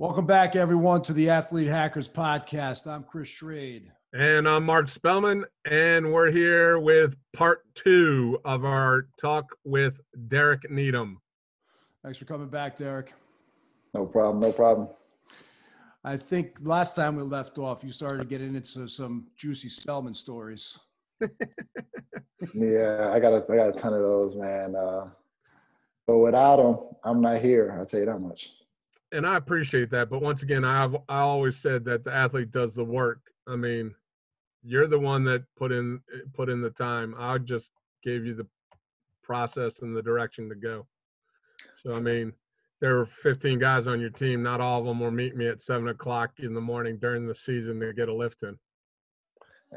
Welcome back, everyone, to the Athlete Hackers Podcast. I'm Chris Schrade. And I'm Mark Spellman, and we're here with part two of our talk with Derek Needham. Thanks for coming back, Derek. No problem, no problem. I think last time we left off, you started getting into some juicy Spellman stories. Yeah, I got a ton of those, man. But without them, I'm not here. I'll tell you that much. And I appreciate that. But once again, I always said that the athlete does the work. I mean, you're the one that put in the time. I just gave you the process and the direction to go. So, I mean, there were 15 guys on your team. Not all of them will meet me at 7 o'clock in the morning during the season to get a lift in.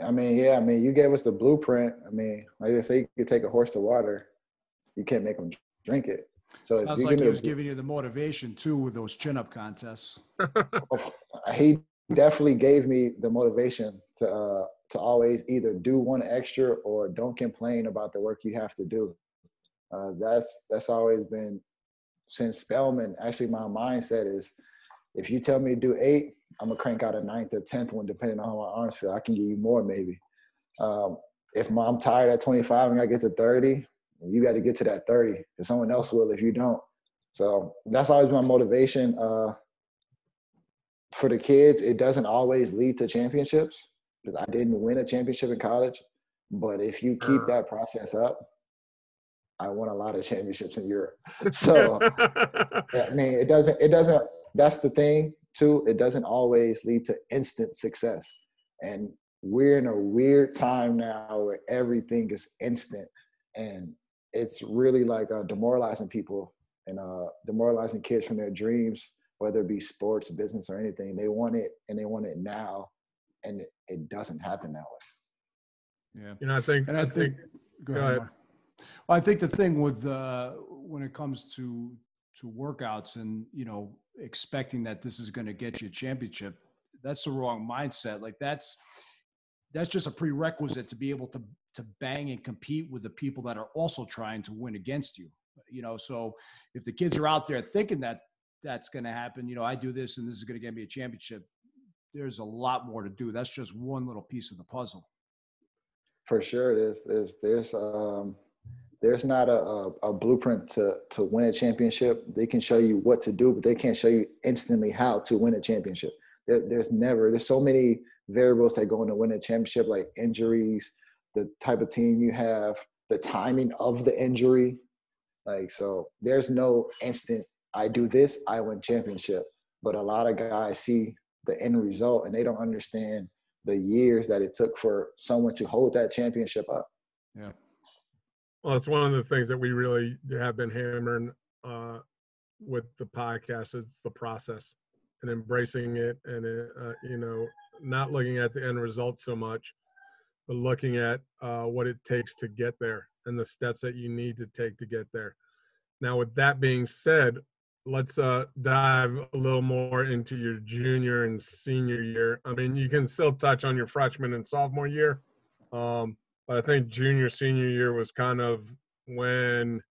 I mean, yeah, I mean, you gave us the blueprint. I mean, like they say, you could take a horse to water. You can't make them drink it. So sounds like he was giving you the motivation, too, with those chin-up contests. He definitely gave me the motivation to always either do one extra or don't complain about the work you have to do. That's always been, since Spellman, actually my mindset is, if you tell me to do 8, I'm going to crank out a 9th or 10th one, depending on how my arms feel. I can give you more, maybe. If I'm tired at 25 and I get to 30, you got to get to that 30, because someone else will if you don't. So that's always my motivation. For the kids, it doesn't always lead to championships, because I didn't win a championship in college. But if you keep that process up, I won a lot of championships in Europe. So, I mean, it doesn't, that's the thing too. It doesn't always lead to instant success. And we're in a weird time now where everything is instant. And it's really like demoralizing people and demoralizing kids from their dreams, whether it be sports, business, or anything. They want it, and they want it now, and it doesn't happen that way. Yeah, you know, I think. Go ahead. Well, I think the thing with when it comes to workouts and, you know, expecting that this is going to get you a championship, that's the wrong mindset. Like that's just a prerequisite to be able to bang and compete with the people that are also trying to win against you, you know? So if the kids are out there thinking that that's going to happen, you know, I do this and this is going to get me a championship, there's a lot more to do. That's just one little piece of the puzzle. For sure. There's not a blueprint to win a championship. They can show you what to do, but they can't show you instantly how to win a championship. There's so many variables that go into winning a championship, like injuries, the type of team you have, the timing of the injury. Like, so there's no instant, I do this, I win championship. But a lot of guys see the end result and they don't understand the years that it took for someone to hold that championship up. Yeah. Well, it's one of the things that we really have been hammering with the podcast is the process and embracing it and, you know, not looking at the end result so much, but looking at what it takes to get there and the steps that you need to take to get there. Now, with that being said, let's dive a little more into your junior and senior year. I mean, you can still touch on your freshman and sophomore year, but I think junior, senior year was kind of when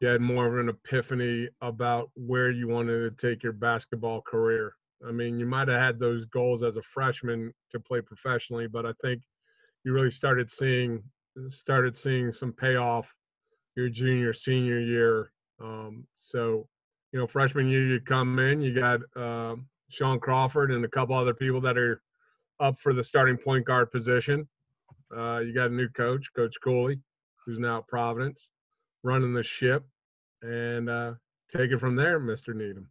you had more of an epiphany about where you wanted to take your basketball career. I mean, you might have had those goals as a freshman to play professionally, but I think you really started seeing some payoff your junior, senior year. So, you know, freshman year you come in, you got Sean Crawford and a couple other people that are up for the starting point guard position. You got a new coach, Coach Cooley, who's now at Providence, running the ship, and take it from there, Mr. Needham.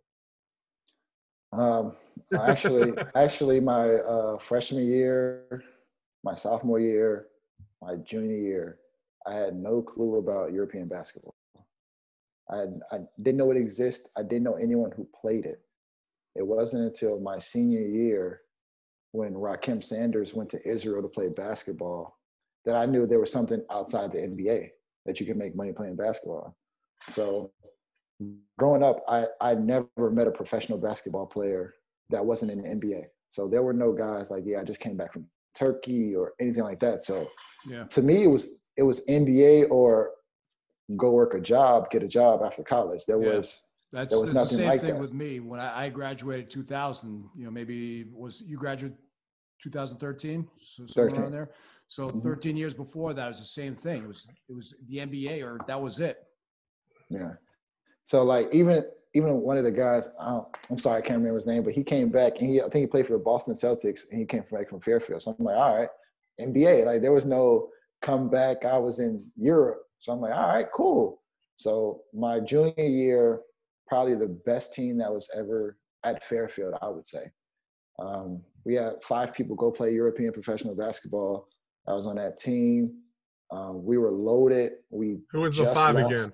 Actually, my freshman year, my sophomore year, my junior year, I had no clue about European basketball. I didn't know it existed. I didn't know anyone who played it. It wasn't until my senior year when Rakim Sanders went to Israel to play basketball that I knew there was something outside the NBA that you can make money playing basketball. So growing up, I never met a professional basketball player that wasn't in the NBA. So there were no guys like, yeah, I just came back from Turkey or anything like that. So yeah, to me, it was NBA or go work a job, get a job after college. There was That's the same like thing that. With me. When I graduated 2000, you know, maybe you graduated 2013, so somewhere around there. So 13 years before that, it was the same thing. It was the NBA or that was it. Yeah. So like even one of the guys, I'm sorry, I can't remember his name, but he came back and I think he played for the Boston Celtics and he came back from Fairfield. So I'm like, all right, NBA. Like there was no comeback. I was in Europe. So I'm like, all right, cool. So my junior year, probably the best team that was ever at Fairfield, I would say. We had 5 people go play European professional basketball. I was on that team. We were loaded. Who was the 5 left. Again?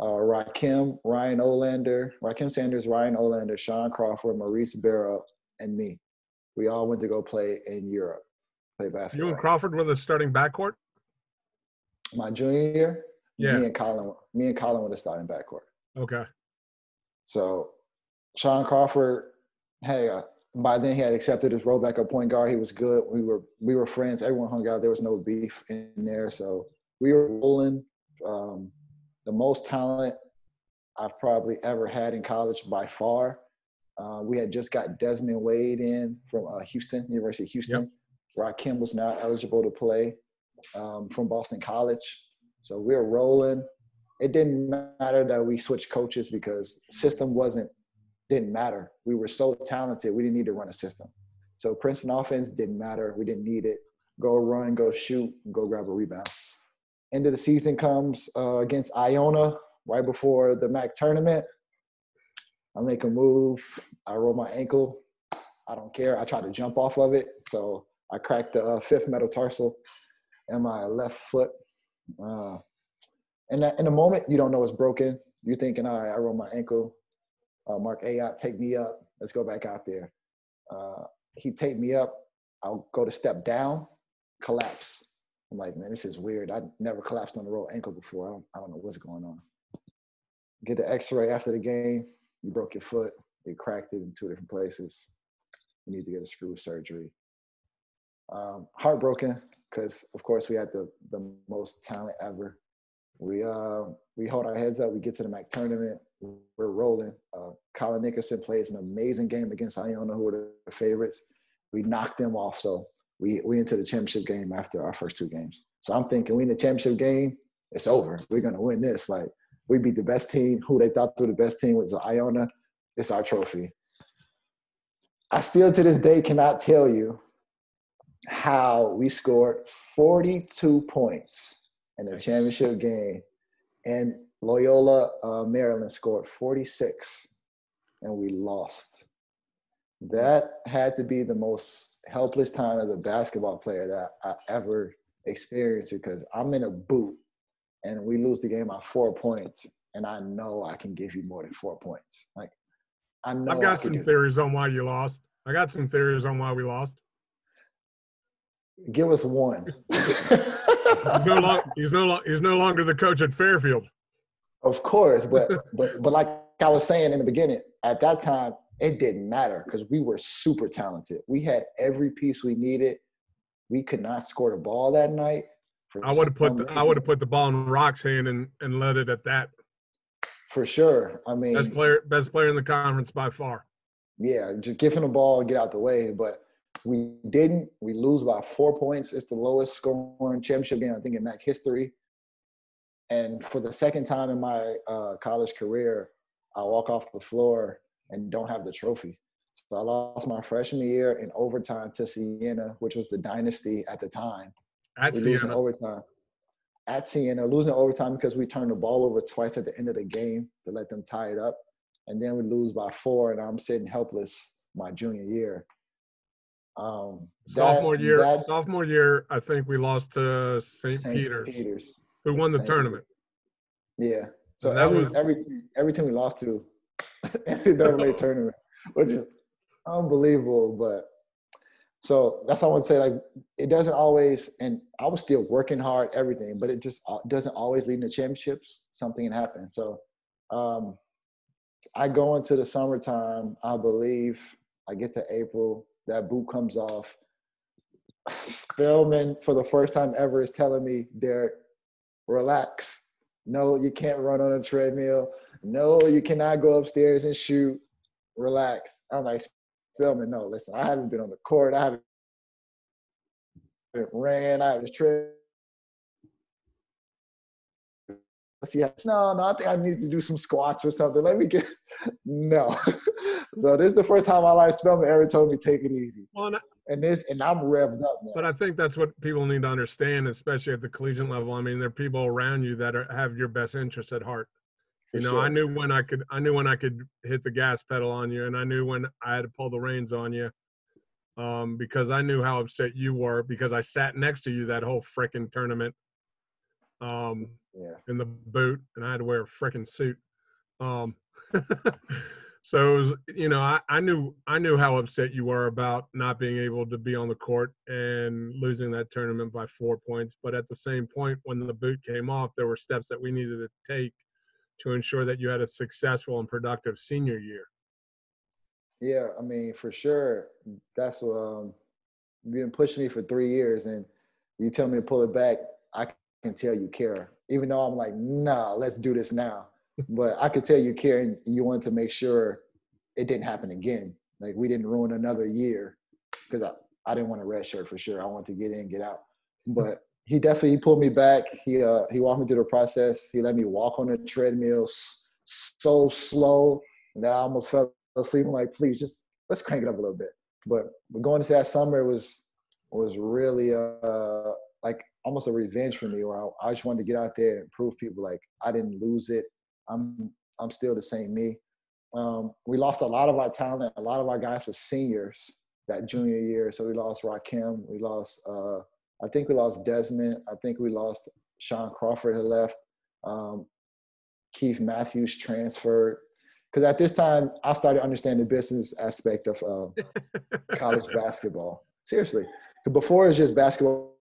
Rakim Sanders, Ryan Olander, Sean Crawford, Maurice Barrow, and me. We all went to go play in Europe, play basketball. You and Crawford were the starting backcourt? My junior year? Yeah. Me and Colin were the starting backcourt. Okay. So Sean Crawford, by then he had accepted his role back at point guard. He was good. We were friends. Everyone hung out. There was no beef in there. So we were rolling. The most talent I've probably ever had in college by far. We had just got Desmond Wade in from University of Houston. Yep. Rakim was now eligible to play from Boston College. So we were rolling. It didn't matter that we switched coaches because system didn't matter. We were so talented. We didn't need to run a system. So Princeton offense didn't matter. We didn't need it. Go run, go shoot, go grab a rebound. End of the season comes against Iona right before the MAAC tournament. I make a move. I roll my ankle. I don't care. I try to jump off of it. So I cracked the 5th metatarsal in my left foot. And in the moment, you don't know it's broken. You're thinking, all right, I rolled my ankle. Mark Ayotte, take me up. Let's go back out there. He take me up. I'll go to step down, collapse. I'm like, man, this is weird. I never collapsed on a rolled ankle before. I don't know what's going on. Get the x-ray after the game. You broke your foot. You cracked it in 2 different places. You need to get a screw surgery. Heartbroken because, of course, we had the most talent ever. We hold our heads up. We get to the MAAC tournament. We're rolling. Colin Nickerson plays an amazing game against Iona, who were the favorites. We knocked them off. So we into the championship game after our first 2 games. So I'm thinking we in the championship game. It's over. We're going to win this. Like, we beat the best team. Who they thought was the best team was Iona. It's our trophy. I still to this day cannot tell you how we scored 42 points in the championship game, and Loyola Maryland scored 46, and we lost. That had to be the most helpless time as a basketball player that I ever experienced because I'm in a boot, and we lose the game by 4 points, and I know I can give you more than 4 points. Like, I know I've got some theories on why you lost. I got some theories on why we lost. Give us one. He's no longer the coach at Fairfield. Of course, but like I was saying in the beginning, at that time, it didn't matter because we were super talented. We had every piece we needed. We could not score the ball that night. I would have put the ball in Rock's hand and let it at that. For sure. I mean, best player in the conference by far. Yeah, just give him the ball and get out the way, but we didn't. We lose by 4 points. It's the lowest scoring championship game, I think, in MAAC history. And for the second time in my college career, I walk off the floor and don't have the trophy. So I lost my freshman year in overtime to Siena, which was the dynasty at the time. At Siena, losing overtime because we turned the ball over twice at the end of the game to let them tie it up. And then we lose by 4, and I'm sitting helpless my junior year. Sophomore year, I think we lost to St. Peter's, who won the tournament. Yeah, so every team we lost to in the NCAA tournament, which is unbelievable. But so that's what I want to say. Like, it doesn't always, and I was still working hard, everything, but it just doesn't always lead to championships. Something can happen. So I go into the summertime. I believe I get to April. That boot comes off. Spellman, for the first time ever, is telling me, Derek, relax. No, you can't run on a treadmill. no, you cannot go upstairs and shoot. Relax. I'm like, Spellman, no, listen, I haven't been on the court. I haven't ran. I haven't tripped. No, I think I need to do some squats or something. Let me get – no. So this is the first time in my life Spellman ever told me take it easy. And I'm revved up now. But I think that's what people need to understand, especially at the collegiate level. I mean, there are people around you that have your best interests at heart. You know, sure. I knew when I could hit the gas pedal on you, and I knew when I had to pull the reins on you, because I knew how upset you were because I sat next to you that whole frickin' tournament, in the boot, and I had to wear a frickin' suit. So it was, you know, I knew how upset you were about not being able to be on the court and losing that tournament by 4 points. But at the same point, when the boot came off, there were steps that we needed to take to ensure that you had a successful and productive senior year. Yeah, I mean, for sure. That's you've been pushing me for 3 years, and you tell me to pull it back. I can tell you care, even though I'm like, nah, let's do this now. But I could tell you care, and you wanted to make sure it didn't happen again. Like, we didn't ruin another year, because I didn't want a red shirt for sure. I wanted to get in, get out. But he definitely pulled me back. He walked me through the process. He let me walk on the treadmill so slow that I almost fell asleep. I'm like, please, just let's crank it up a little bit. But going into that summer, it was really like almost a revenge for me, where I just wanted to get out there and prove people like I didn't lose it. I'm still the same me. We lost a lot of our talent. A lot of our guys were seniors that junior year. So we lost Rakim. We lost I think we lost Desmond. I think we lost Sean Crawford, had left. Keith Matthews transferred. Because at this time, I started understanding the business aspect of college basketball. Seriously. Before, it was just basketball.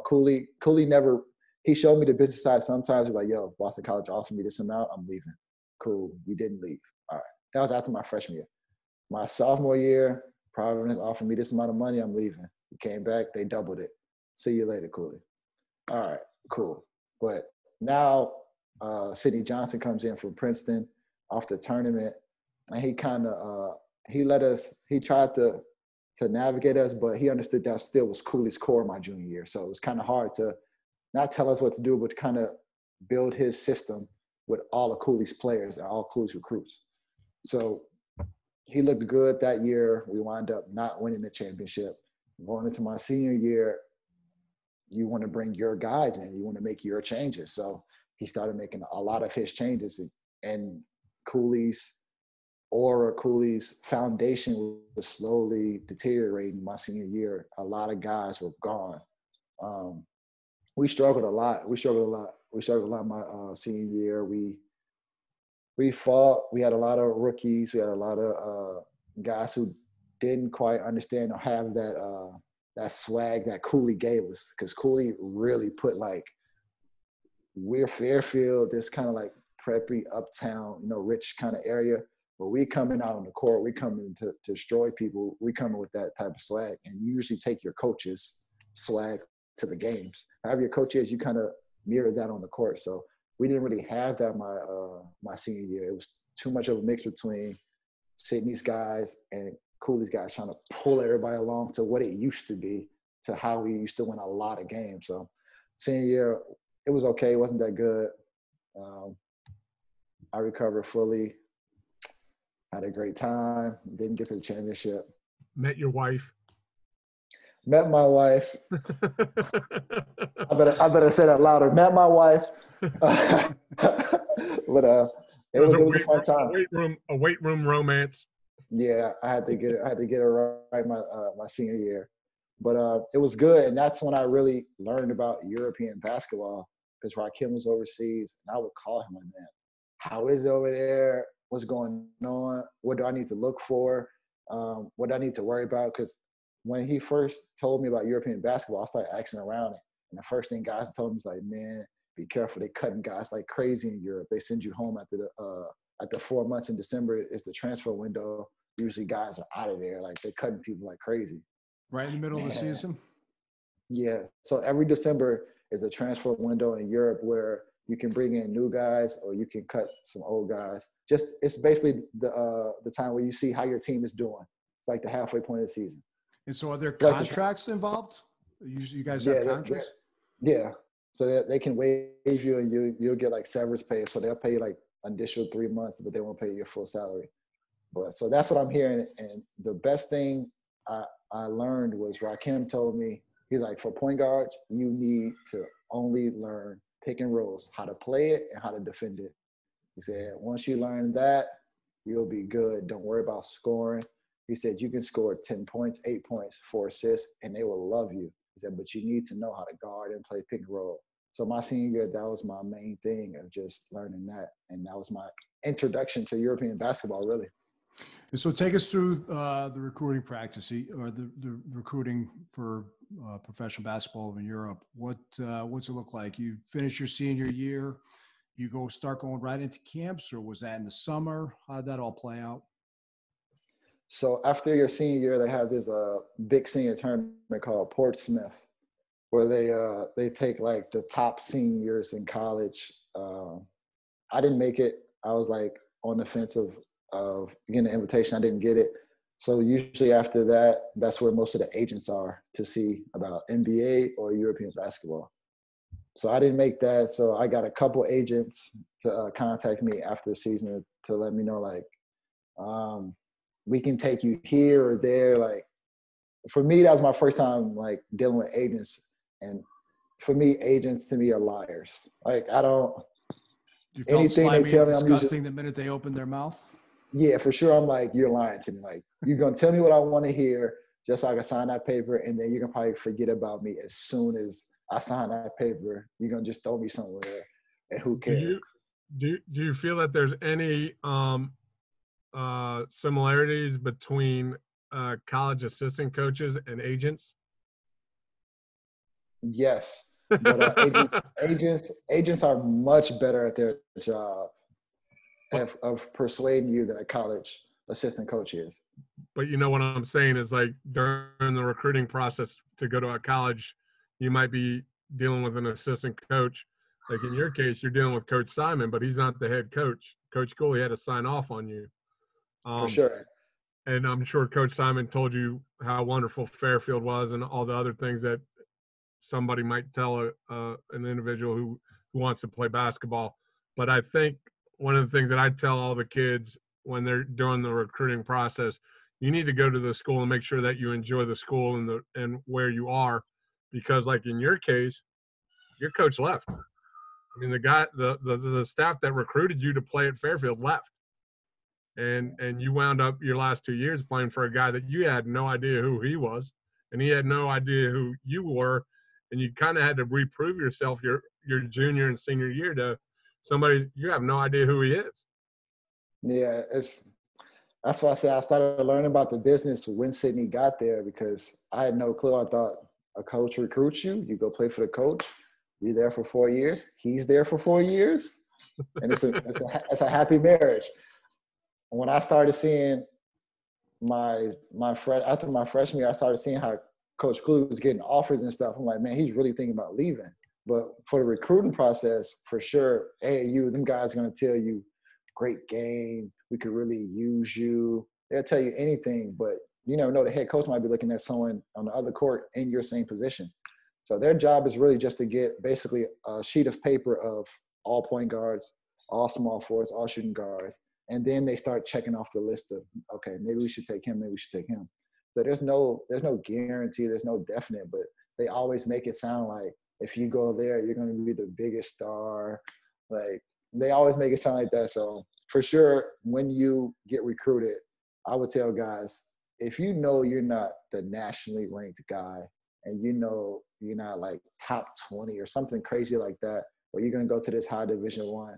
Cooley never – he showed me the business side sometimes. He was like, yo, Boston College offered me this amount. I'm leaving. Cool. We didn't leave. All right. That was after my freshman year. My sophomore year, Providence offered me this amount of money. I'm leaving. We came back. They doubled it. See you later, Cooley. All right, cool. But now Sidney Johnson comes in from Princeton off the tournament, and he kind of he tried to navigate us, but he understood that still was Cooley's core my junior year. So it was kind of hard to not tell us what to do, but to kind of build his system with all of Cooley's players and all Cooley's recruits. So he looked good that year. We wound up not winning the championship. Going into my senior year, you want to bring your guys in. You want to make your changes. So he started making a lot of his changes, and Cooley's foundation was slowly deteriorating my senior year. A lot of guys were gone. We struggled a lot my senior year. We fought. We had a lot of rookies. We had a lot of guys who didn't quite understand or have that that swag that Cooley gave us, because Cooley really put like, we're Fairfield, this kind of like preppy uptown, you know, rich kind of area, but we coming out on the court, we coming to destroy people, we coming with that type of swag, and you usually take your coach's swag to the games. However your coach is, you kind of mirror that on the court. So we didn't really have that my senior year. It was too much of a mix between Sidney's guys and Cooley's guys trying to pull everybody along to what it used to be, to how we used to win a lot of games. So senior year, it was okay. It wasn't that good. I recovered fully. Had a great time. Didn't get to the championship. Met your wife. Met my wife. I better say that louder. Met my wife. But it was a fun time. A weight room romance. Yeah, I had to get it right my senior year, but it was good, and that's when I really learned about European basketball, because Rakim was overseas, and I would call him like, man, how is it over there? What's going on? What do I need to look for? What do I need to worry about? Because when he first told me about European basketball, I started asking around it, and the first thing guys told me was like, man, be careful, they cutting guys like crazy in Europe. They send you home after the after 4 months in December is the transfer window. Usually guys are out of there. Like, they're cutting people like crazy. Right in the middle of the season? Yeah. So every December is a transfer window in Europe where You can bring in new guys, or you can cut some old guys. Just it's basically the time where you see how your team is doing. It's like the halfway point of the season. And so, are there contracts involved? You guys have contracts? Yeah. So they can waive you, and you'll get like severance pay. So they'll pay you like an additional 3 months, but they won't pay you your full salary. But so that's what I'm hearing. And the best thing I learned was Rakim told me, he's like, for point guards, you need to only learn pick and rolls, how to play it and how to defend it. He said, once you learn that, you'll be good. Don't worry about scoring. He said, you can score 10 points, 8 points, 4 assists, and they will love you. He said, but you need to know how to guard and play pick and roll. So my senior year, that was my main thing of just learning that. And that was my introduction to European basketball, really. And so take us through the recruiting practice or the recruiting for professional basketball in Europe. What's it look like? You finish your senior year, you start going right into camps, or was that in the summer? How did that all play out? So after your senior year, they have this big senior tournament called Portsmouth, where they take like the top seniors in college. I didn't make it. I was like on the fence of getting an invitation. I didn't get it. So usually after that, that's where most of the agents are to see about NBA or European basketball. So I didn't make that. So I got a couple agents to contact me after the season to let me know, like, we can take you here or there. Like, for me, that was my first time like dealing with agents. And for me, agents to me are liars. Like, I don't, you felt anything they tell me, I'm disgusting the minute they open their mouth. Yeah, for sure. I'm like, you're lying to me. Like, you're going to tell me what I want to hear just so I can sign that paper. And then you can probably forget about me as soon as I sign that paper. You're going to just throw me somewhere. And who cares? Do you feel that there's any, similarities between college assistant coaches and agents? Yes, but agents are much better at their job of persuading you than a college assistant coach is. But you know what I'm saying is, like, during the recruiting process to go to a college, you might be dealing with an assistant coach. Like in your case, you're dealing with Coach Simon, but he's not the head coach. Coach Cooley had to sign off on you. For sure. And I'm sure Coach Simon told you how wonderful Fairfield was and all the other things that somebody might tell an individual who wants to play basketball. But I think one of the things that I tell all the kids when they're doing the recruiting process, you need to go to the school and make sure that you enjoy the school and where you are, because like in your case, your coach left. I mean, the staff that recruited you to play at Fairfield left. And you wound up your last 2 years playing for a guy that you had no idea who he was, and he had no idea who you were, and you kind of had to reprove yourself your junior and senior year to somebody you have no idea who he is. Yeah, that's why I said I started learning about the business when Sidney got there, because I had no clue. I thought a coach recruits you, you go play for the coach, you're there for 4 years, he's there for 4 years, and it's a happy marriage. When I started seeing after my freshman year, I started seeing how Coach Cooley was getting offers and stuff. I'm like, man, he's really thinking about leaving. But for the recruiting process, for sure, AAU, them guys are going to tell you, great game, we could really use you. They'll tell you anything, but you never know, the head coach might be looking at someone on the other court in your same position. So their job is really just to get basically a sheet of paper of all point guards, all small forwards, all shooting guards. And then they start checking off the list of, okay, maybe we should take him, maybe we should take him. So there's no guarantee, there's no definite, but they always make it sound like if you go there, you're going to be the biggest star. Like, they always make it sound like that. So for sure, when you get recruited, I would tell guys, if you know you're not the nationally ranked guy and you know you're not like top 20 or something crazy like that, or you're going to go to this high Division One,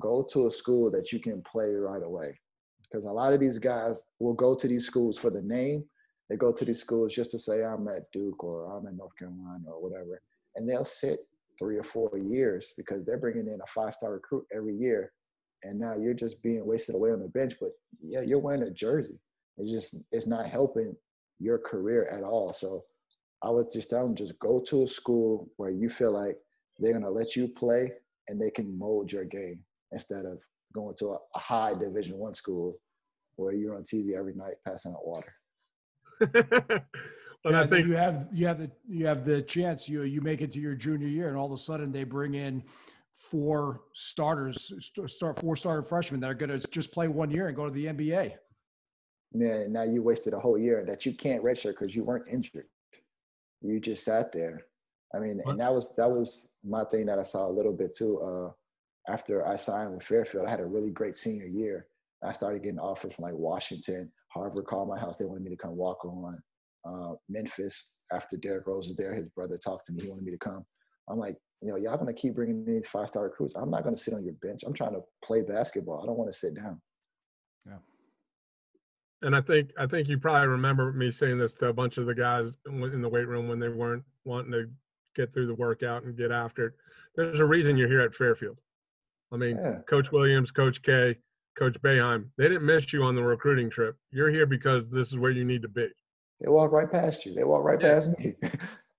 go to a school that you can play right away. Because a lot of these guys will go to these schools for the name. They go to these schools just to say, I'm at Duke or I'm in North Carolina or whatever. And they'll sit 3 or 4 years because they're bringing in a 5-star recruit every year. And now you're just being wasted away on the bench. But yeah, you're wearing a jersey. It's not helping your career at all. So I would just tell them, just go to a school where you feel like they're going to let you play and they can mold your game instead of going to a high Division I school where you're on TV every night passing out water. Well, yeah, I think you have the chance you make it to your junior year, and all of a sudden they bring in four starter freshmen that are going to just play 1 year and go to the NBA. Yeah, now you wasted a whole year that you can't redshirt because you weren't injured. You just sat there. I mean, and that was my thing that I saw a little bit too. After I signed with Fairfield, I had a really great senior year. I started getting offers from like Washington, Harvard called my house. They wanted me to come walk on. Memphis, after Derrick Rose was there, his brother talked to me. He wanted me to come. I'm like, y'all going to keep bringing these five-star recruits. I'm not going to sit on your bench. I'm trying to play basketball. I don't want to sit down. Yeah. And I think you probably remember me saying this to a bunch of the guys in the weight room when they weren't wanting to get through the workout and get after it. There's a reason you're here at Fairfield. I mean, yeah. Coach Williams, Coach K, Coach Boeheim, they didn't miss you on the recruiting trip. You're here because this is where you need to be. They walk right past you. They walk right past me.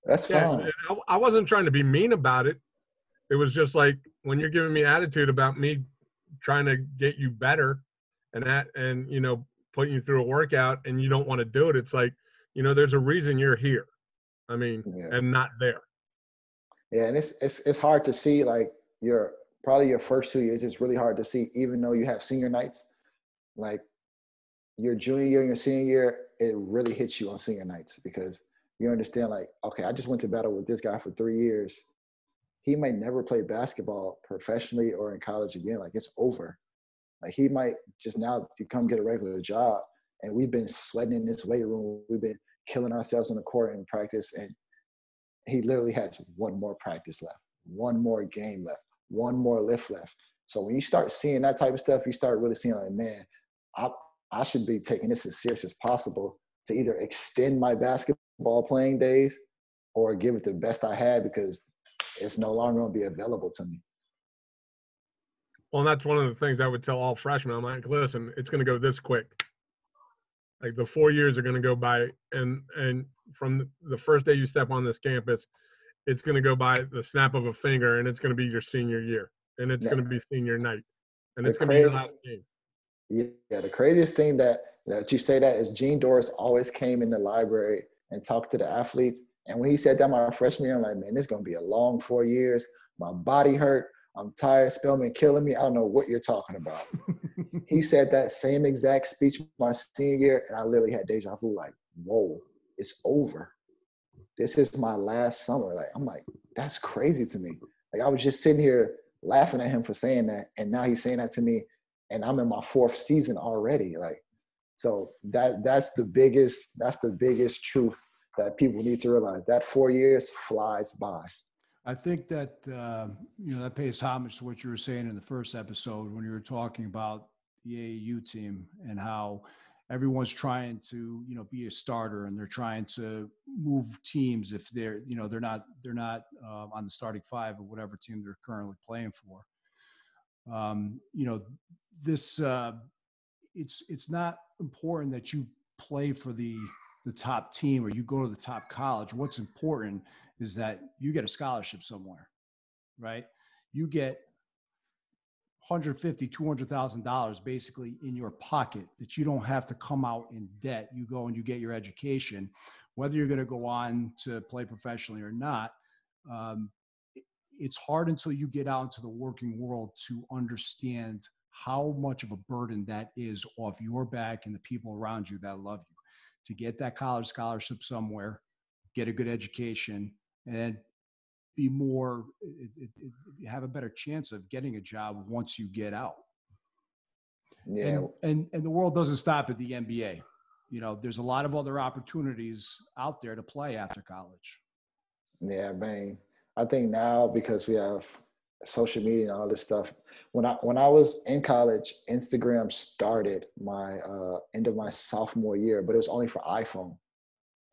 That's fine. I wasn't trying to be mean about it. It was just like when you're giving me attitude about me trying to get you better and putting you through a workout and you don't want to do it, it's like, there's a reason you're here. I mean, and not there. Yeah, and it's hard to see, like, probably your first 2 years, it's really hard to see, even though you have senior nights. Like your junior year and your senior year, it really hits you on senior nights because you understand, like, okay, I just went to battle with this guy for 3 years. He might never play basketball professionally or in college again. Like, it's over. Like, he might just now get a regular job, and we've been sweating in this weight room. We've been killing ourselves on the court in practice, and he literally has one more practice left, one more game left, one more lift left. So when you start seeing that type of stuff, you start really seeing, like, man, I should be taking this as serious as possible to either extend my basketball playing days or give it the best I had because it's no longer going to be available to me. Well, and that's one of the things I would tell all freshmen. I'm like, listen, it's going to go this quick. Like, the 4 years are going to go by, and from the first day you step on this campus, it's going to go by the snap of a finger, and it's going to be your senior year, and it's going to be senior night, and it's going to be your last game. Yeah, the craziest thing that you say that is Gene Dorris always came in the library and talked to the athletes. And when he said that my freshman year, I'm like, man, this is going to be a long 4 years. My body hurt. I'm tired. Spellman killing me. I don't know what you're talking about. He said that same exact speech my senior year, and I literally had deja vu, like, whoa, it's over. This is my last summer. Like, I'm like, that's crazy to me. Like, I was just sitting here laughing at him for saying that, and now he's saying that to me, and I'm in my fourth season already. Like, so that's the biggest truth that people need to realize. That 4 years flies by. I think that that pays homage to what you were saying in the first episode when you were talking about the AAU team and how everyone's trying to be a starter, and they're trying to move teams if they're they're not on the starting five of whatever team they're currently playing for. This it's not important that you play for the top team or you go to the top college. What's important is that you get a scholarship somewhere, right? You get $150,000, $200,000 basically in your pocket that you don't have to come out in debt. You go and you get your education, whether you're going to go on to play professionally or not. It's hard until you get out into the working world to understand how much of a burden that is off your back and the people around you that love you. To get that college scholarship somewhere, get a good education, and be more have a better chance of getting a job once you get out. Yeah. And the world doesn't stop at the NBA. There's a lot of other opportunities out there to play after college. Yeah, man. I think now because we have social media and all this stuff, when I was in college, Instagram started my end of my sophomore year, but it was only for iPhone.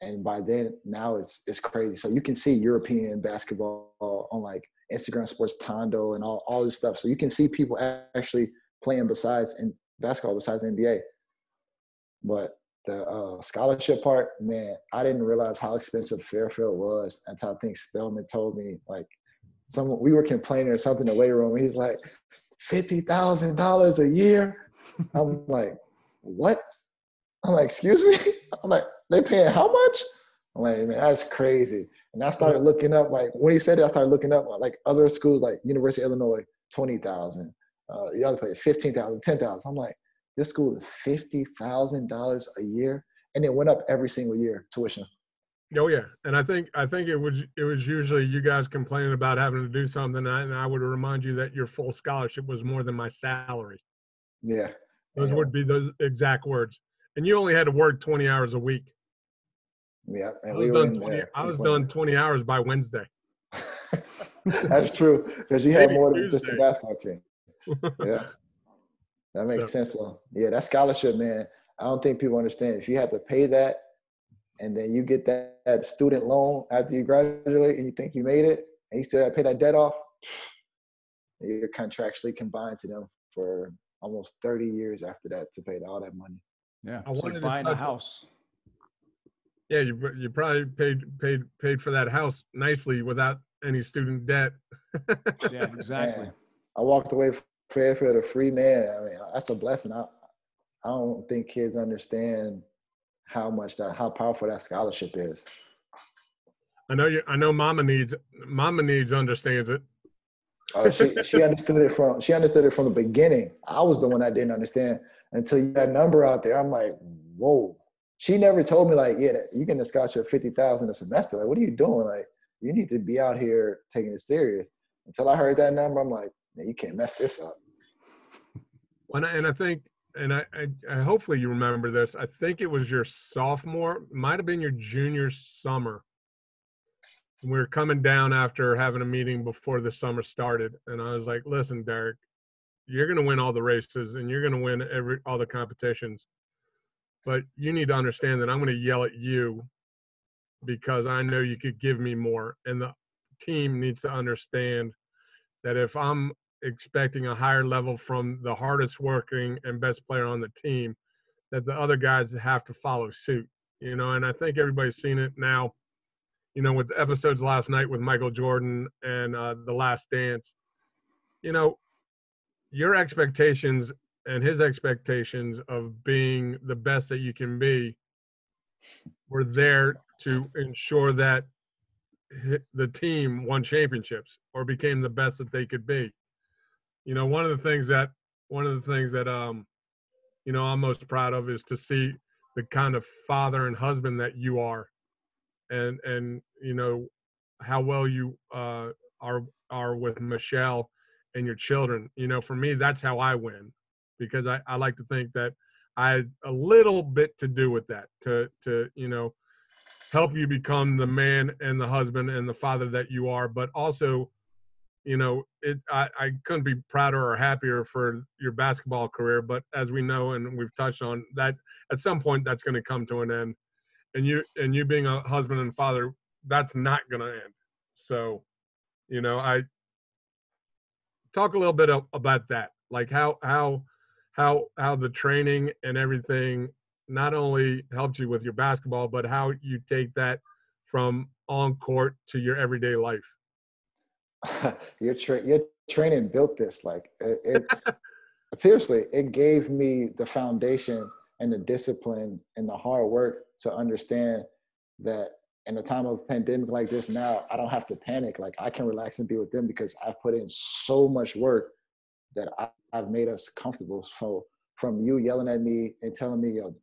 And by then, now it's crazy. So you can see European basketball on like Instagram Sports Tondo and all this stuff. So you can see people actually playing besides NBA. But the scholarship part, man, I didn't realize how expensive Fairfield was until I think Spellman told me, like, someone, we were complaining or something in the weight room. He's like, $50,000 a year. I'm like, what? I'm like, excuse me? I'm like, they paying how much? I'm like, man, that's crazy. And I started looking up, like, when he said it, I started looking up, like, other schools, like University of Illinois, $20,000. The other place, $15,000, $10,000. I'm like, this school is $50,000 a year. And it went up every single year, tuition. Oh, yeah. And I think it was usually you guys complaining about having to do something. And I would remind you that your full scholarship was more than my salary. Yeah. Those would be those exact words. And you only had to work 20 hours a week. Yeah. And I was done 20 hours by Wednesday. That's true. Because you had more than Tuesday. Just the basketball team. Yeah. That makes sense. So, yeah, that scholarship, man, I don't think people understand. If you have to pay that and then you get that student loan after you graduate and you think you made it and you still have to pay that debt off, you're contractually combined to them for almost 30 years after that to pay all that money. Yeah, it's like buying a house. Yeah, you probably paid for that house nicely without any student debt. Yeah, exactly. Man, I walked away from Fairfield a free man. I mean, that's a blessing. I don't think kids understand how powerful that scholarship is. I know Mama Needs understands it. Oh, she understood it from the beginning. I was the one that didn't understand until you had a number out there. I'm like, whoa. She never told me, like, yeah, you get a scholarship $50,000 a semester. Like, what are you doing? Like, you need to be out here taking it serious. Until I heard that number, I'm like, man, you can't mess this up. And I think, hopefully you remember this. I think it was your sophomore, might have been your junior summer. We were coming down after having a meeting before the summer started, and I was like, "Listen, Derek, you're going to win all the races, and you're going to win all the competitions, but you need to understand that I'm going to yell at you because I know you could give me more, and the team needs to understand that if I'm expecting a higher level from the hardest working and best player on the team, that the other guys have to follow suit, you know." And I think everybody's seen it now, you know, with the episodes last night with Michael Jordan and The Last Dance. You know, your expectations and his expectations of being the best that you can be were there to ensure that the team won championships or became the best that they could be. You know, one of the things that you know, I'm most proud of is to see the kind of father and husband that you are, and you know how well you are with Michelle and your children. You know, for me, that's how I win, because I like to think that I had a little bit to do with that to you know, help you become the man and the husband and the father that you are, but also, you know, I couldn't be prouder or happier for your basketball career. But as we know and we've touched on, that at some point that's going to come to an end. And you being a husband and father, that's not going to end. So, you know, I talk a little bit about that, like how the training and everything not only helped you with your basketball, but how you take that from on court to your everyday life. Your training built this. Like, it's seriously, it gave me the foundation and the discipline and the hard work to understand that in a time of pandemic like this now, I don't have to panic. Like, I can relax and be with them because I've put in so much work that I've made us comfortable. So from you yelling at me and telling me, yo,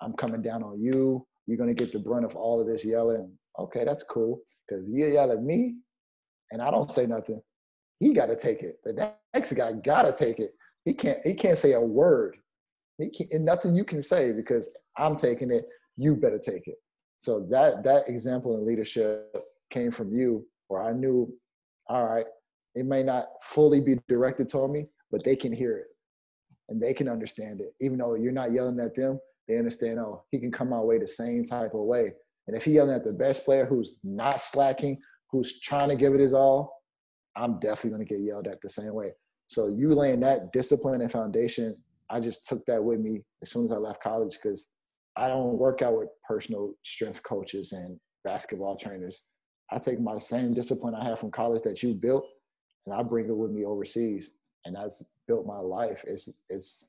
I'm coming down on you, you're going to get the brunt of all of this yelling. Okay, that's cool. Because you yell at me, and I don't say nothing, he got to take it. The next guy got to take it. He can't say a word. Nothing you can say, because I'm taking it, you better take it. So that example in leadership came from you, where I knew, all right, it may not fully be directed toward me, but they can hear it and they can understand it. Even though you're not yelling at them, they understand, oh, he can come my way the same type of way. And if he yelling at the best player who's not slacking, who's trying to give it his all, I'm definitely going to get yelled at the same way. So you laying that discipline and foundation, I just took that with me as soon as I left college, because I don't work out with personal strength coaches and basketball trainers. I take my same discipline I have from college that you built and I bring it with me overseas, and that's built my life. It's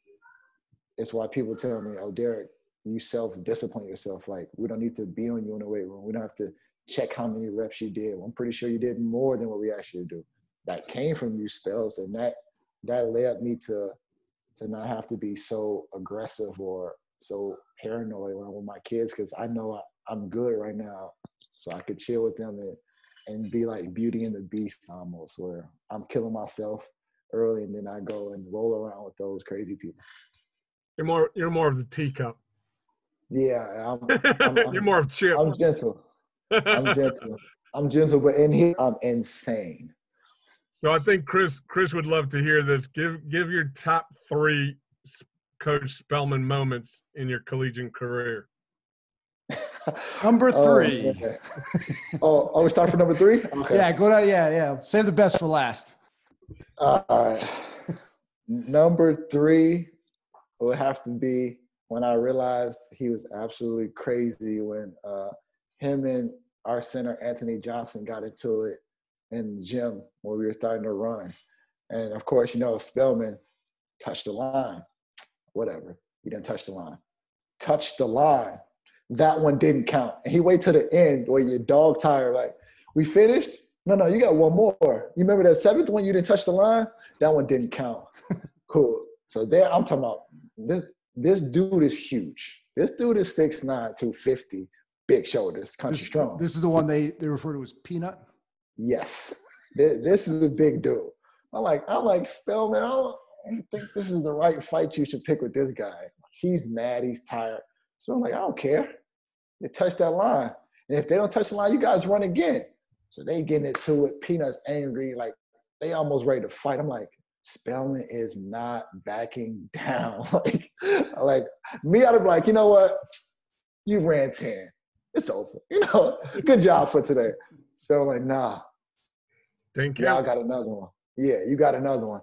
why people tell me, oh, Derek, you self-discipline yourself. Like, we don't need to be on you in the weight room. We don't have to check how many reps you did. Well, I'm pretty sure you did more than what we asked you to do. That came from you, Spells, and that led me to not have to be so aggressive or so paranoid when I'm with my kids, because I know I'm good right now, so I could chill with them and be like Beauty and the Beast almost, where I'm killing myself early and then I go and roll around with those crazy people. You're more of the teacup. Yeah, I'm you're more of Chip. I'm gentle. I'm gentle, but in here I'm insane. So I think Chris would love to hear this. Give your top three Coach Spellman moments in your collegiate career. Number three. Oh, okay. Oh, we start for number three. Okay. Yeah, go down. Yeah. Save the best for last. All right. Number three would have to be when I realized he was absolutely crazy when him and our center, Anthony Johnson, got into it in the gym when we were starting to run. And, of course, Spellman touched the line. Whatever. He didn't touch the line. Touched the line. That one didn't count. And he waited to the end where your dog tired, like, we finished? No, you got one more. You remember that seventh one you didn't touch the line? That one didn't count. Cool. So there, I'm talking about this dude is huge. This dude is 6'9", 250, big shoulders, country strong. This is the one they refer to as Peanut? Yes. This is a big dude. I'm like, Spellman, I don't think this is the right fight you should pick with this guy. He's mad. He's tired. So I'm like, I don't care. They touch that line. And if they don't touch the line, you guys run again. So they getting into it. Peanut's angry. Like, they almost ready to fight. I'm like, Spellman is not backing down. like me, I'd be like, you know what? You ran 10. It's over. Good job for today. So I'm like, nah. Thank you. Y'all got another one. Yeah, you got another one.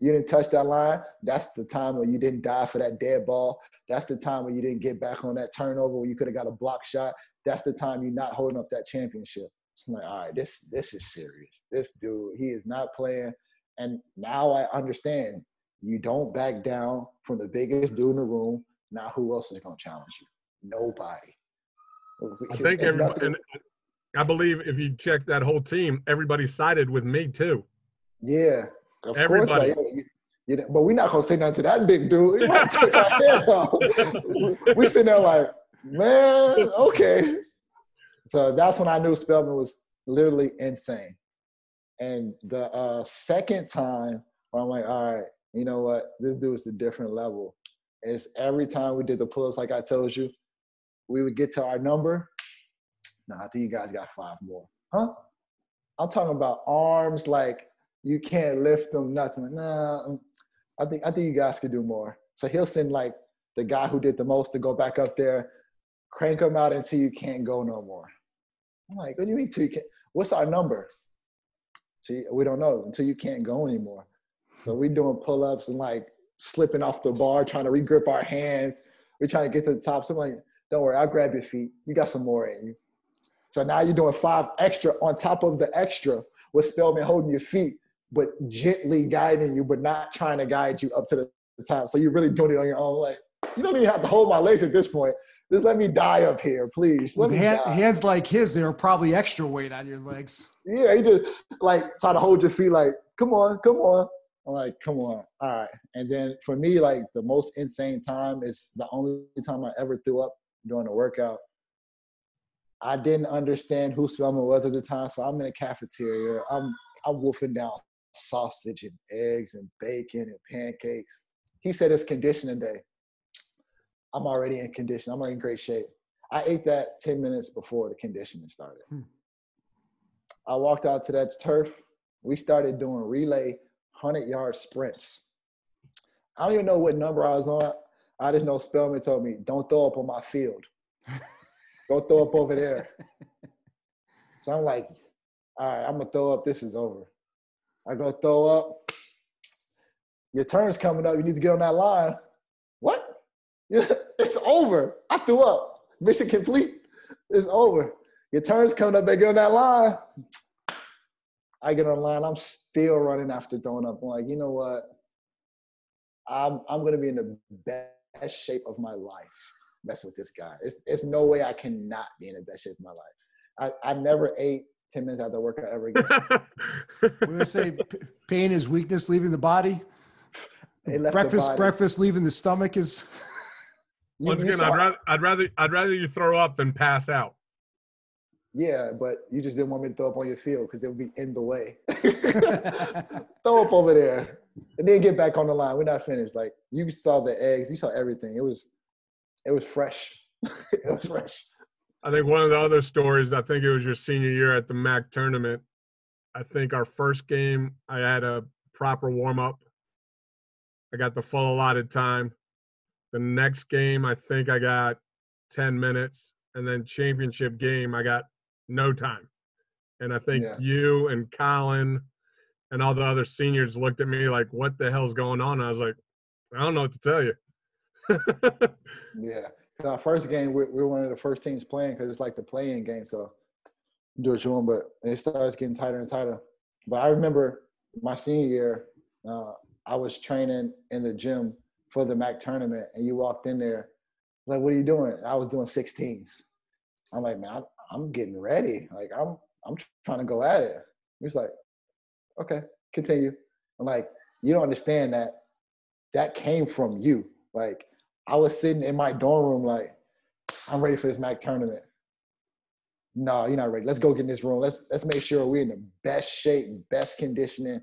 You didn't touch that line. That's the time when you didn't dive for that dead ball. That's the time when you didn't get back on that turnover where you could have got a block shot. That's the time you're not holding up that championship. It's like, all right, this is serious. This dude, he is not playing. And now I understand you don't back down from the biggest dude in the room. Now who else is going to challenge you? Nobody. I think everybody. And I believe if you check that whole team, everybody sided with me too. Yeah. Of everybody. Course, like, but we're not going to say nothing to that big dude. We sitting there like, man, okay. So that's when I knew Spellman was literally insane. And the second time, I'm like, all right, you know what? This dude's a different level. It's every time we did the pull-ups, like I told you, we would get to our number. No, I think you guys got 5 more. Huh? I'm talking about arms like, you can't lift them, nothing. Nah, I think you guys could do more. So he'll send, like, the guy who did the most to go back up there, crank them out until you can't go no more. I'm like, what do you mean till you can't? What's our number? So we don't know until you can't go anymore. So we're doing pull-ups and, like, slipping off the bar, trying to re-grip our hands. We're trying to get to the top. So I'm like, don't worry, I'll grab your feet. You got some more in you. So now you're doing 5 extra on top of the extra with Spellman holding your feet, but gently guiding you, but not trying to guide you up to the top. So you're really doing it on your own. Like, you don't even have to hold my legs at this point. Just let me die up here, please. With hands like his, there are probably extra weight on your legs. Yeah, he just, like, try to hold your feet like, come on. I'm like, come on. All right. And then for me, like, the most insane time is the only time I ever threw up during a workout. I didn't understand who Spellman was at the time, so I'm in a cafeteria. I'm wolfing down sausage and eggs and bacon and pancakes. He said it's conditioning day. I'm already in condition. I'm in great shape. I ate that 10 minutes before the conditioning started. I walked out to that turf. We started doing relay 100-yard sprints. I don't even know what number I was on. I just know Spellman told me, don't throw up on my field. Go throw up over there. So I'm like, all right, I'm going to throw up. This is over. I go throw up. Your turn's coming up. You need to get on that line. What? It's over. I threw up. Mission complete. It's over. Your turn's coming up. They get on that line. I get online, I'm still running after Donut. I'm like, you know what? I'm going to be in the best shape of my life messing with this guy. It's no way I cannot be in the best shape of my life. I never ate 10 minutes after workout ever again. When they say pain is weakness leaving the body, breakfast leaving the stomach is. Once again, I'd rather you throw up than pass out. Yeah, but you just didn't want me to throw up on your field because it would be in the way. Throw up over there. And then get back on the line. We're not finished. Like, you saw the eggs. You saw everything. It was fresh. It was fresh. I think one of the other stories, I think it was your senior year at the MAAC tournament. I think our first game, I had a proper warm-up. I got the full allotted time. The next game, I think I got 10 minutes. And then championship game, I got no time. And I think you and Colin and all the other seniors looked at me like, what the hell's going on? And I was like, I don't know what to tell you. Yeah. Our first game, we're one of the first teams playing because it's like the play-in game. So do what you want, but it starts getting tighter and tighter. But I remember my senior year, I was training in the gym for the MAAC tournament, and you walked in there, like, what are you doing? I was doing 16s. I'm like, man, I'm getting ready. Like, I'm trying to go at it. He was like, okay, continue. I'm like, you don't understand that came from you. Like, I was sitting in my dorm room like, I'm ready for this MAAC tournament. No, you're not ready. Let's go get in this room. Let's make sure we're in the best shape, best conditioning.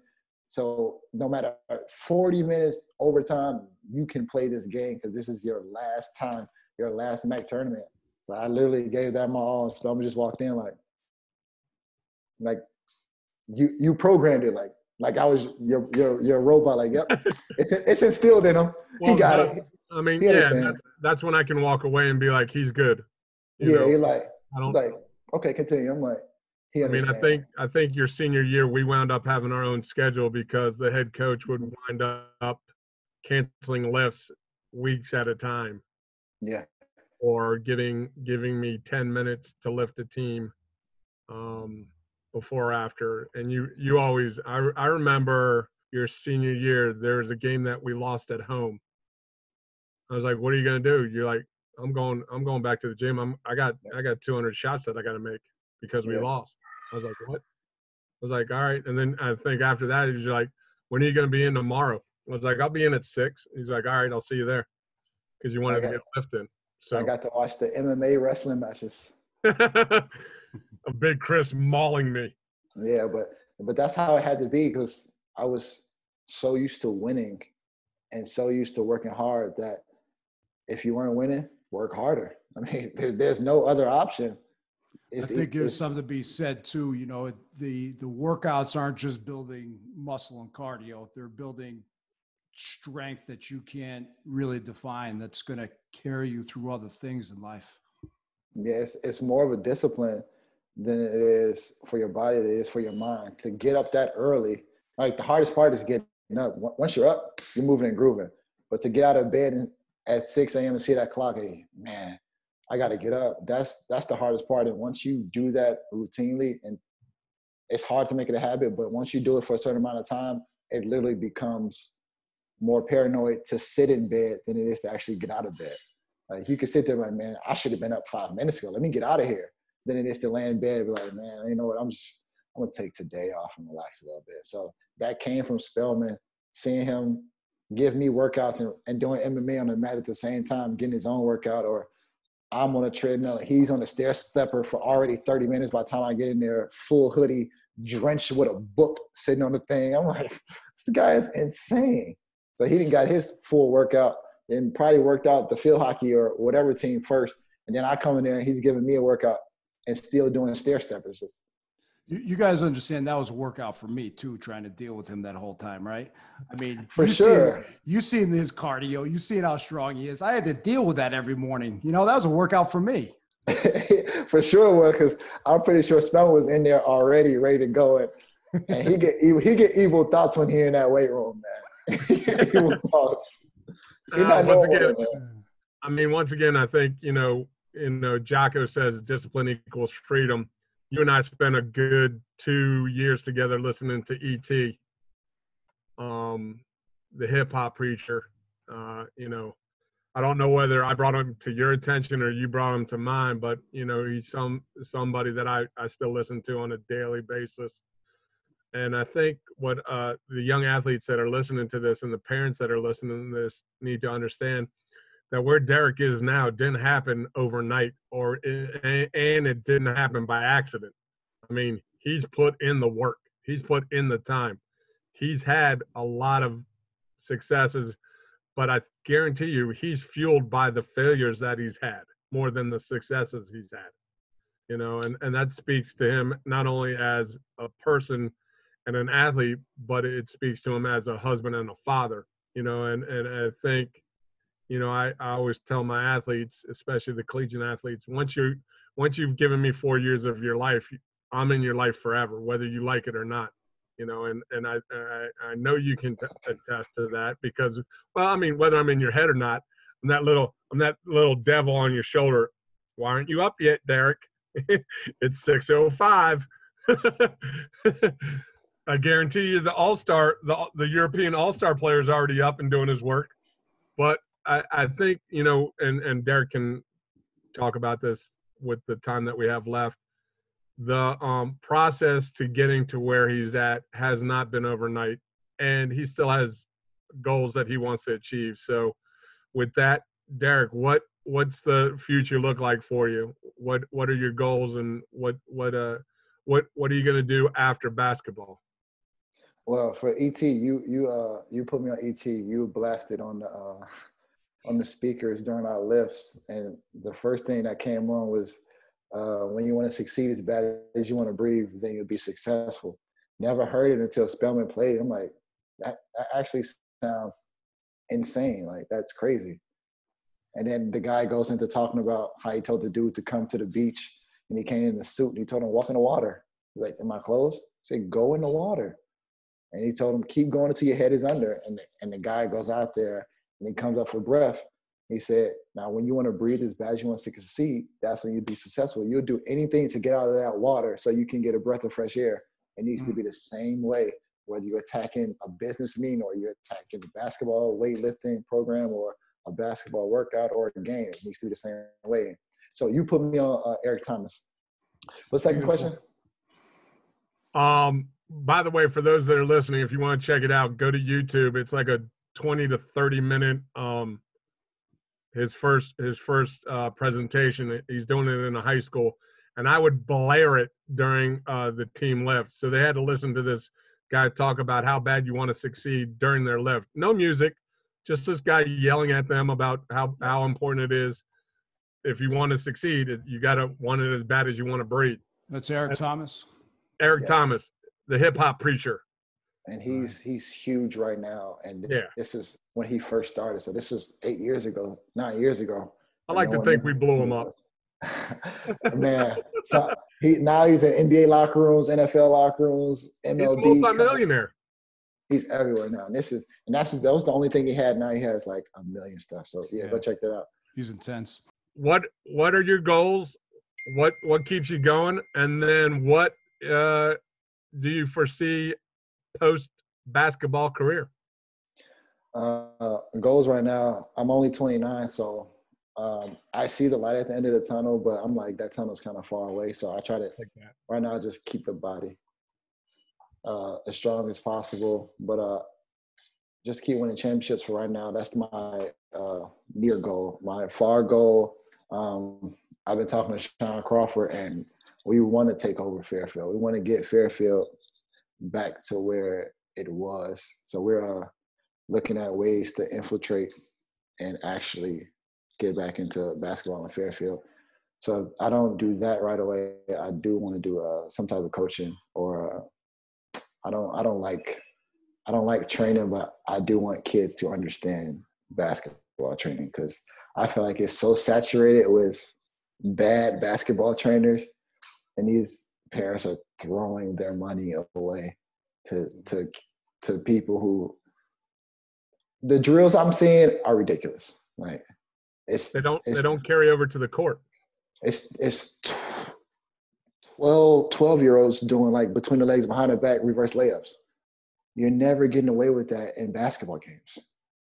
So no matter 40 minutes overtime, you can play this game because this is your last time, your last MAAC tournament. So I literally gave that my all. So I just walked in like you programmed it, like I was your robot. Like, yep, it's instilled in him. Well, he got it. I mean, yeah, that's when I can walk away and be like, he's good. You know? You're like, I don't like. Okay, continue. I'm like. I mean, I think your senior year, we wound up having our own schedule because the head coach would wind up canceling lifts weeks at a time. Yeah. Or giving me 10 minutes to lift a team before or after. And you always – I remember your senior year, there was a game that we lost at home. I was like, what are you going to do? You're like, I'm going back to the gym. I got 200 shots that I got to make because we lost. I was like, what? I was like, all right. And then I think after that, he's like, when are you going to be in tomorrow? I was like, I'll be in at 6. He's like, all right, I'll see you there because you wanted to get a lift in. So I got to watch the MMA wrestling matches. A big Chris mauling me. Yeah, but that's how it had to be because I was so used to winning and so used to working hard that if you weren't winning, work harder. I mean, there's no other option. I think there's something to be said too. You know, the workouts aren't just building muscle and cardio; they're building strength that you can't really define. That's going to carry you through other things in life. Yeah, it's more of a discipline than it is for your body. Than it is for your mind to get up that early. Like the hardest part is getting up. Once you're up, you're moving and grooving. But to get out of bed at 6 a.m. and see that clock, man. I got to get up. That's the hardest part. And once you do that routinely, and it's hard to make it a habit, but once you do it for a certain amount of time, it literally becomes more paranoid to sit in bed than it is to actually get out of bed. Like you could sit there like, man, I should have been up 5 minutes ago. Let me get out of here. Than it is to lay in bed and be like, man, you know what? I'm going to take today off and relax a little bit. So that came from Spellman, seeing him give me workouts and doing MMA on the mat at the same time, getting his own workout, or I'm on a treadmill. He's on a stair stepper for already 30 minutes. By the time I get in there, full hoodie, drenched with a book, sitting on the thing. I'm like, this guy is insane. So he didn't got his full workout and probably worked out the field hockey or whatever team first. And then I come in there and he's giving me a workout and still doing stair steppers. You guys understand that was a workout for me too, trying to deal with him that whole time, right? I mean, for sure. You seen his cardio, you seen how strong he is. I had to deal with that every morning. You know, that was a workout for me. For sure it was, because I'm pretty sure Spellman was in there already, ready to go. And he get evil thoughts when he in that weight room, man. Evil thoughts. Once again, I think, Jocko says discipline equals freedom. you and I spent a good 2 years together listening to E.T., the hip-hop preacher. You know, I don't know whether I brought him to your attention or you brought him to mine, but, you know, he's somebody that I still listen to on a daily basis. And I think what the young athletes that are listening to this and the parents that are listening to this need to understand that where Derek is now didn't happen overnight, and it didn't happen by accident. I mean, he's put in the work. He's put in the time. He's had a lot of successes, but I guarantee you he's fueled by the failures that he's had more than the successes he's had. You know, and that speaks to him not only as a person and an athlete, but it speaks to him as a husband and a father, you know, and I think, you know, I always tell my athletes, especially the collegiate athletes, once you've given me 4 years of your life, I'm in your life forever, whether you like it or not, you know, and I know you can attest to that because, well, I mean, whether I'm in your head or not, I'm that little devil on your shoulder. Why aren't you up yet, Derek? It's 6:05. I guarantee you the All-Star, the European All-Star player is already up and doing his work. But I think, you know, and Derek can talk about this with the time that we have left, the process to getting to where he's at has not been overnight, and he still has goals that he wants to achieve. So with that, Derek, what's the future look like for you? What are your goals, and what are you going to do after basketball? Well, for ET, you put me on ET. You blasted on the speakers during our lifts, and the first thing that came on was when you want to succeed as bad as you want to breathe, then you'll be successful. Never heard it until Spellman played. I'm like, that actually sounds insane. Like, that's crazy. And then the guy goes into talking about how he told the dude to come to the beach, and he came in a suit, and he told him, walk in the water. He's like, am I closed? He said, go in the water. And he told him, keep going until your head is under. And the guy goes out there, and he comes up for breath. He said, now, when you want to breathe as bad as you want to succeed, that's when you'd be successful. You'll do anything to get out of that water so you can get a breath of fresh air. It needs to be the same way, whether you're attacking a business meeting or you're attacking the basketball, weightlifting program, or a basketball workout or a game. It needs to be the same way. So you put me on Eric Thomas. What's the second question? By the way, for those that are listening, if you want to check it out, go to YouTube. It's like a 20 to 30 minute his first presentation. He's doing it in a high school, and I would blare it during the team lift. So they had to listen to this guy talk about how bad you want to succeed during their lift. No music. Just this guy yelling at them about how important it is. If you want to succeed, you got to want it as bad as you want to breathe. That's Eric Thomas. Eric Thomas, the hip-hop preacher. And he's huge right now. And this is when he first started. So this was 9 years ago. I like to think we blew him up. Man. So now he's in NBA locker rooms, NFL locker rooms, MLB. He's a multi-millionaire. He's everywhere now. And that was the only thing he had. Now he has like a million stuff. So go check that out. He's intense. What are your goals? What keeps you going? And then what do you foresee post basketball career? Goals right now. I'm only 29, so I see the light at the end of the tunnel, but I'm like, that tunnel's kind of far away. So I try to right now just keep the body as strong as possible, but just keep winning championships for right now. That's my near goal. My far goal, I've been talking to Sean Crawford, and we want to take over Fairfield. We want to get Fairfield back to where it was. So we're looking at ways to infiltrate and actually get back into basketball in Fairfield. So if I don't do that right away, I do want to do some type of coaching, or I don't like training, but I do want kids to understand basketball training, because I feel like it's so saturated with bad basketball trainers, and these parents are throwing their money away to people who the drills I'm seeing are ridiculous. Like, they don't carry over to the court. It's 12-year-olds doing like between the legs, behind the back, reverse layups. You're never getting away with that in basketball games.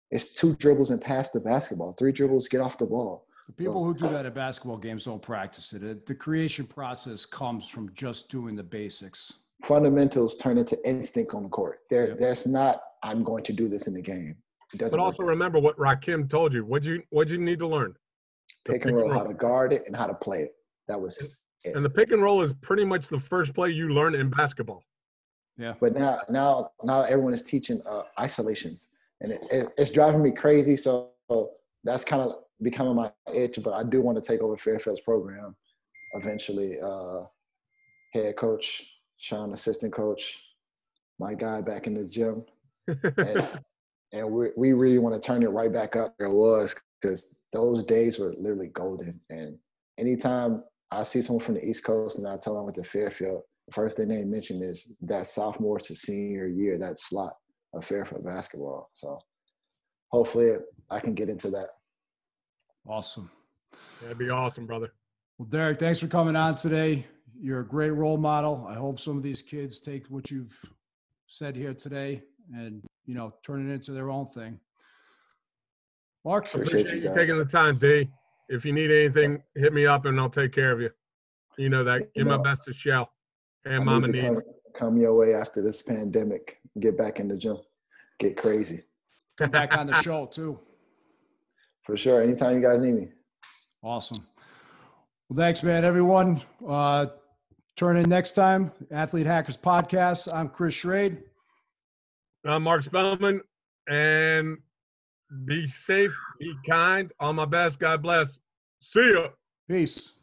It's 2 dribbles and pass the basketball. 3 dribbles, get off the ball. The people who do that at basketball games don't practice it. The creation process comes from just doing the basics. Fundamentals turn into instinct on the court. There's not, I'm going to do this in the game. It doesn't. But also remember what Rakim told you. What'd you need to learn? Pick and roll, how to guard it and how to play it. That was it. And the pick and roll is pretty much the first play you learn in basketball. Yeah. But now everyone is teaching isolations, and it's driving me crazy. So that's kind of becoming my itch, but I do want to take over Fairfield's program eventually. Head coach, Sean, assistant coach, my guy back in the gym. And we really want to turn it right back up where it was, because those days were literally golden. And anytime I see someone from the East Coast and I tell them I went to Fairfield, the first thing they mention is that sophomore to senior year, that slot of Fairfield basketball. So hopefully I can get into that. Awesome. That'd be awesome, brother. Well, Derek, thanks for coming on today. You're a great role model. I hope some of these kids take what you've said here today and, you know, turn it into their own thing. Mark, appreciate you taking the time, D. If you need anything, hit me up and I'll take care of you. You know that. Give my best to Shell and Mama Need. Come your way after this pandemic. Get back in the gym. Get crazy. Come back on the show, too. For sure. Anytime you guys need me. Awesome. Well, thanks, man. Everyone, turn in next time. Athlete Hackers Podcast. I'm Chris Schrade. I'm Mark Spellman. And be safe. Be kind. All my best. God bless. See ya. Peace.